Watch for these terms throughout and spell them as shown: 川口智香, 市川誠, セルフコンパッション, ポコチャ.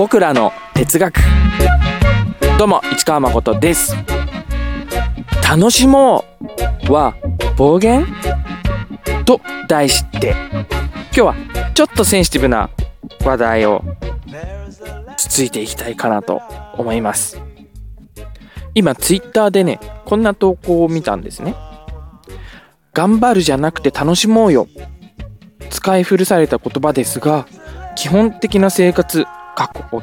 僕らの哲学。どうも市川誠です。楽しもうは暴言と題して、今日はちょっとセンシティブな話題をつついていきたいかなと思います。今ツイッターでね、こんな投稿を見たんですね。頑張るじゃなくて楽しもうよ。使い古された言葉ですが、基本的な生活、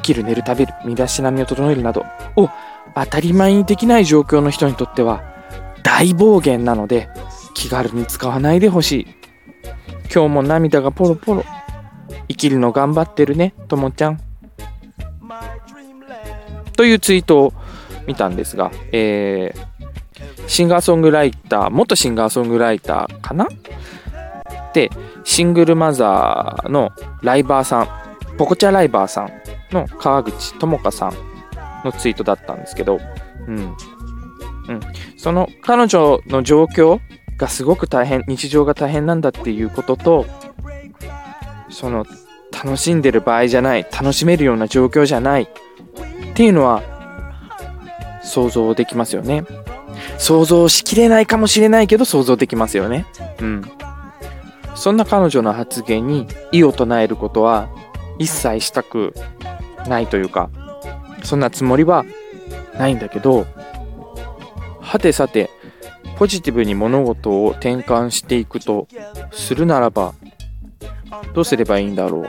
起きる、寝る、食べる、身だしなみを整えるなどを当たり前にできない状況の人にとっては大暴言なので、気軽に使わないでほしい。今日も涙がポロポロ。生きるの頑張ってるね、ともちゃん。というツイートを見たんですが、元シンガーソングライターかなで、シングルマザーのライバーさん、ポコチャライバーさんの川口智香さんのツイートだったんですけど、その彼女の状況がすごく大変、日常が大変なんだっていうことと、その楽しんでる場合じゃない、楽しめるような状況じゃないっていうのは想像できますよね。想像しきれないかもしれないけど想像できますよね。そんな彼女の発言に異を唱えることは一切したくないというか、そんなつもりはないんだけど、はてさてポジティブに物事を転換していくとするならば、どうすればいいんだろうっ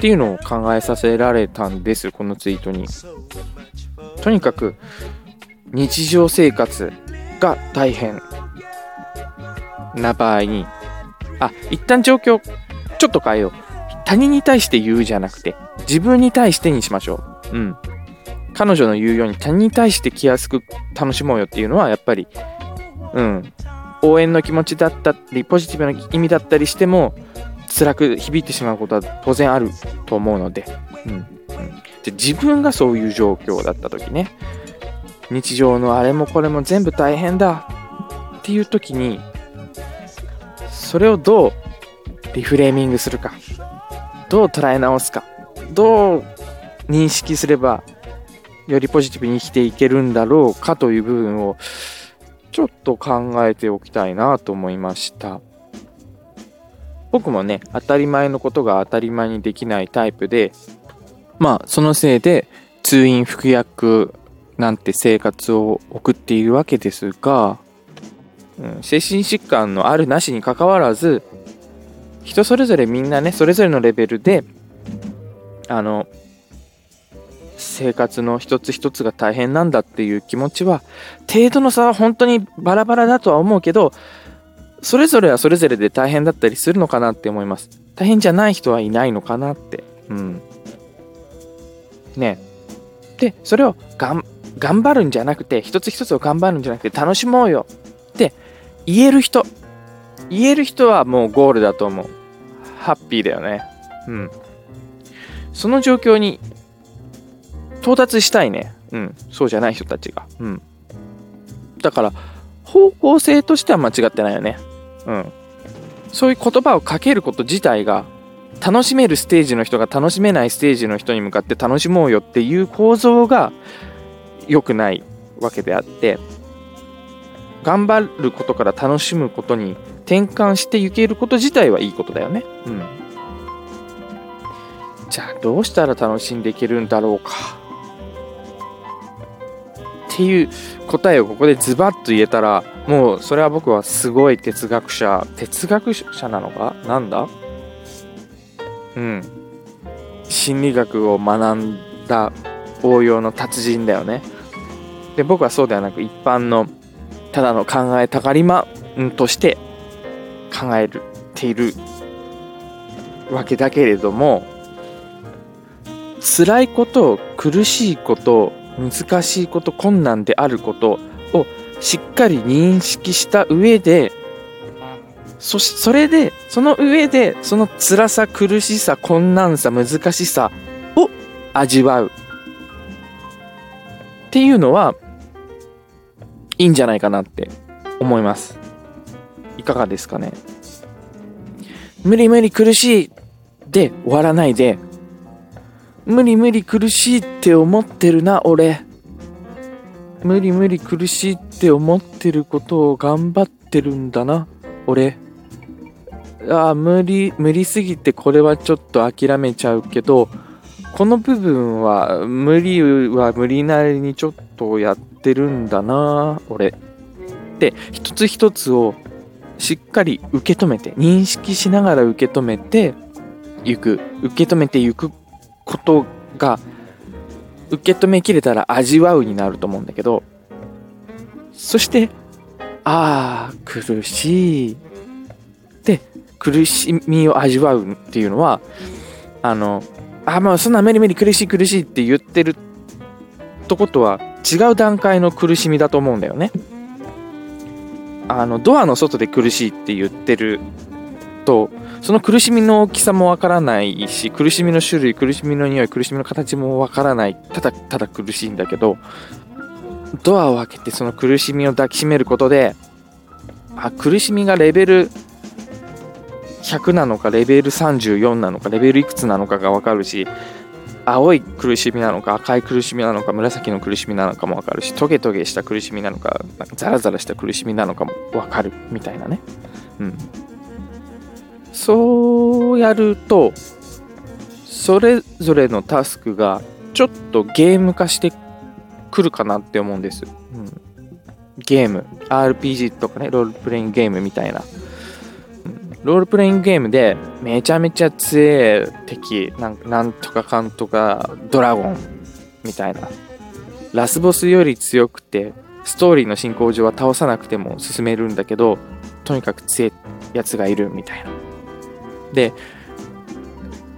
ていうのを考えさせられたんです、このツイートに。とにかく日常生活が大変な場合に、一旦状況ちょっと変えよう。他人に対して言うじゃなくて、自分に対してにしましょう。彼女の言うように、他人に対して気安く楽しもうよっていうのは、やっぱり、応援の気持ちだったり、ポジティブな意味だったりしても、辛く響いてしまうことは当然あると思うので、で、自分がそういう状況だった時ね、日常のあれもこれも全部大変だっていう時に、それをどうリフレーミングするか、どう捉え直すか、どう認識すればよりポジティブに生きていけるんだろうかという部分をちょっと考えておきたいなと思いました。僕もね、当たり前のことが当たり前にできないタイプで、そのせいで通院服薬なんて生活を送っているわけですが、精神疾患のあるなしにかかわらず、人それぞれみんなね、それぞれのレベルで生活の一つ一つが大変なんだっていう気持ちは、程度の差は本当にバラバラだとは思うけど、それぞれはそれぞれで大変だったりするのかなって思います。大変じゃない人はいないのかなってで、それを頑張るんじゃなくて、一つ一つを頑張るんじゃなくて楽しもうよって言える人はもうゴールだと思う。ハッピーだよね。その状況に到達したいね。そうじゃない人たちが。だから方向性としては間違ってないよね。そういう言葉をかけること自体が、楽しめるステージの人が楽しめないステージの人に向かって楽しもうよっていう構造が良くないわけであって、頑張ることから楽しむことに転換していけること自体はいいことだよね。じゃあどうしたら楽しんでいけるんだろうかっていう答えをここでズバッと言えたら、もうそれは僕はすごい哲学者なのかなんだ、心理学を学んだ応用の達人だよね。で、僕はそうではなく、一般のただの考えたがりまとして考えているわけだけれども、辛いこと、苦しいこと、難しいこと、困難であることをしっかり認識した上で、その上でその辛さ、苦しさ、困難さ、難しさを味わうっていうのはいいんじゃないかなって思います。いかがですかね。無理苦しいで終わらないで、無理無理苦しいって思ってるな俺。無理無理苦しいって思ってることを頑張ってるんだな俺。ああ無理すぎてこれはちょっと諦めちゃうけど、この部分は無理は無理なりにちょっとやってるんだな俺。で一つ一つをしっかり受け止めて、認識しながら受け止めていく、受け止めていくことが、受け止めきれたら味わうになると思うんだけど、そしてああ苦しいで苦しみを味わうっていうのは、まあそんな無理苦しいって言ってるとことは違う段階の苦しみだと思うんだよね。ドアの外で苦しいって言ってると、その苦しみの大きさもわからないし、苦しみの種類、苦しみの匂い、苦しみの形もわからない、ただ苦しいんだけど、ドアを開けてその苦しみを抱きしめることで、苦しみがレベル100なのかレベル34なのかレベルいくつなのかがわかるし、青い苦しみなのか赤い苦しみなのか紫の苦しみなのかもわかるし、トゲトゲした苦しみなのかザラザラした苦しみなのかもわかるみたいなね、そうやるとそれぞれのタスクがちょっとゲーム化してくるかなって思うんです、ゲーム RPG とかね、ロールプレイングゲームみたいな、ロールプレイングゲームでめちゃめちゃ強え敵、なんとかかんとかドラゴンみたいな、ラスボスより強くてストーリーの進行上は倒さなくても進めるんだけど、とにかく強えやつがいるみたいな。で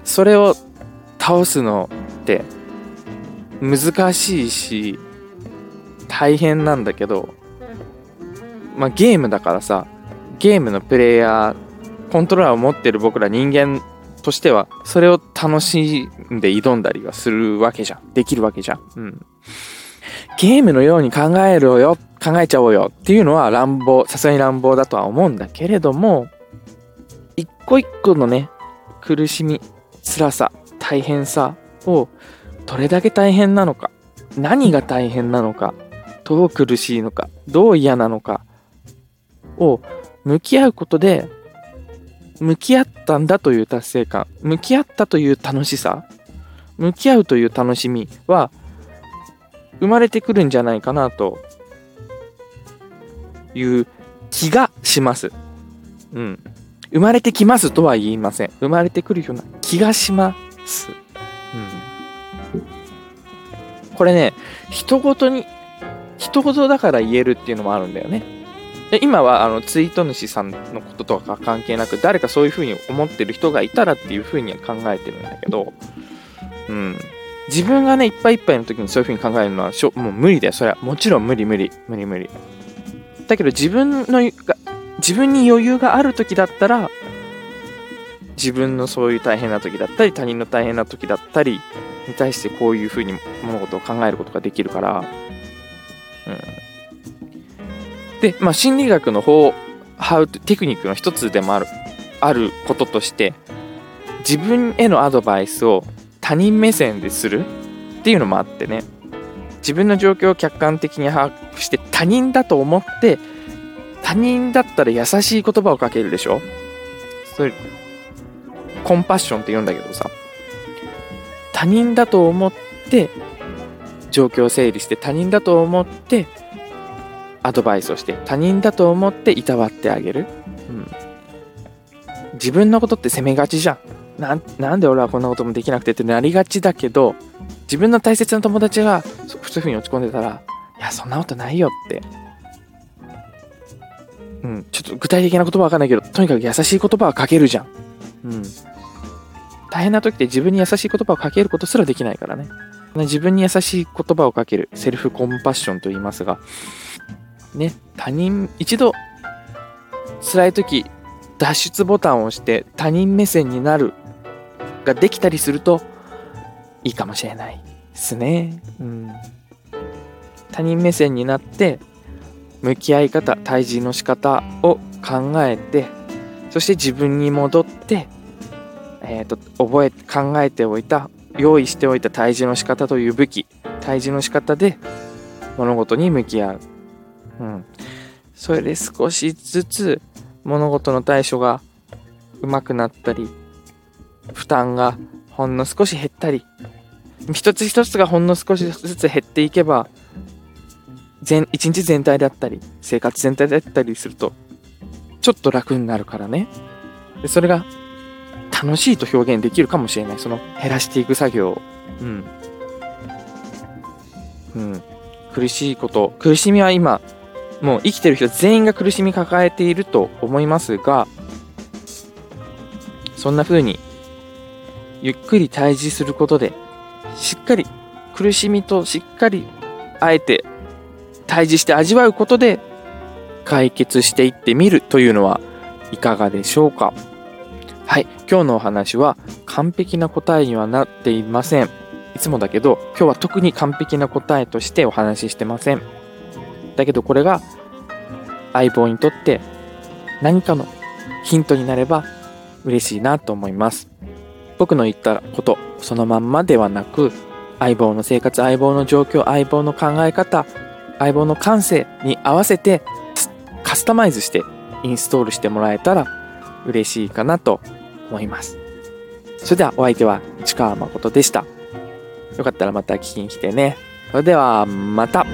それを倒すのって難しいし大変なんだけど、ゲームだからさ、ゲームのプレイヤー、コントローラーを持ってる僕ら人間としてはそれを楽しんで挑んだりはするわけじゃん、できるわけじゃん、ゲームのように考えちゃおうよっていうのはさすがに乱暴だとは思うんだけれども、一個一個のね苦しみ、辛さ、大変さをどれだけ大変なのか、何が大変なのか、どう苦しいのか、どう嫌なのかを向き合うことで、向き合ったんだという達成感、向き合ったという楽しさ、向き合うという楽しみは生まれてくるんじゃないかなという気がします。生まれてきますとは言いません。生まれてくるような気がします。これね、人事だから言えるっていうのもあるんだよね。今はツイート主さんのこととか関係なく、誰かそういうふうに思ってる人がいたらっていうふうには考えてるんだけど、自分がねいっぱいいっぱいの時にそういうふうに考えるのはもう無理だよ。それはもちろん無理だけど、自分に余裕がある時だったら、自分のそういう大変な時だったり他人の大変な時だったりに対してこういうふうに物事を考えることができるから、で、心理学のテクニックの一つでもあることとして、自分へのアドバイスを他人目線でするっていうのもあってね、自分の状況を客観的に把握して、他人だと思って、他人だったら優しい言葉をかけるでしょ、それコンパッションって言うんだけどさ、他人だと思って状況を整理して、他人だと思ってアドバイスをして、他人だと思っていたわってあげる、自分のことって責めがちじゃん。なんで俺はこんなこともできなくてってなりがちだけど、自分の大切な友達がそういうふうに落ち込んでたら、いやそんなことないよって、ちょっと具体的な言葉は分かんないけど、とにかく優しい言葉はかけるじゃん、大変な時って自分に優しい言葉をかけることすらできないからね。自分に優しい言葉をかける、セルフコンパッションと言いますがね、一度辛い時脱出ボタンを押して他人目線になるができたりするといいかもしれないですね、他人目線になって向き合い方、対峙の仕方を考えて、そして自分に戻って、覚え考えておいた用意しておいた対峙の仕方という武器、対峙の仕方で物事に向き合う、それで少しずつ物事の対処がうまくなったり、負担がほんの少し減ったり、一つ一つがほんの少しずつ減っていけば、一日全体だったり生活全体だったりするとちょっと楽になるからね。でそれが楽しいと表現できるかもしれない、その減らしていく作業を。苦しいこと、苦しみは今もう生きてる人全員が苦しみ抱えていると思いますが、そんな風にゆっくり対峙することで、しっかり苦しみとしっかりあえて対峙して味わうことで解決していってみるというのはいかがでしょうか。はい、今日のお話は完璧な答えにはなっていません。いつもだけど今日は特に完璧な答えとしてお話ししてません。だけどこれが相棒にとって何かのヒントになれば嬉しいなと思います。僕の言ったことそのまんまではなく、相棒の生活、相棒の状況、相棒の考え方、相棒の感性に合わせてカスタマイズしてインストールしてもらえたら嬉しいかなと思います。それではお相手は市川誠でした。よかったらまた聞きに来てね。それではまた。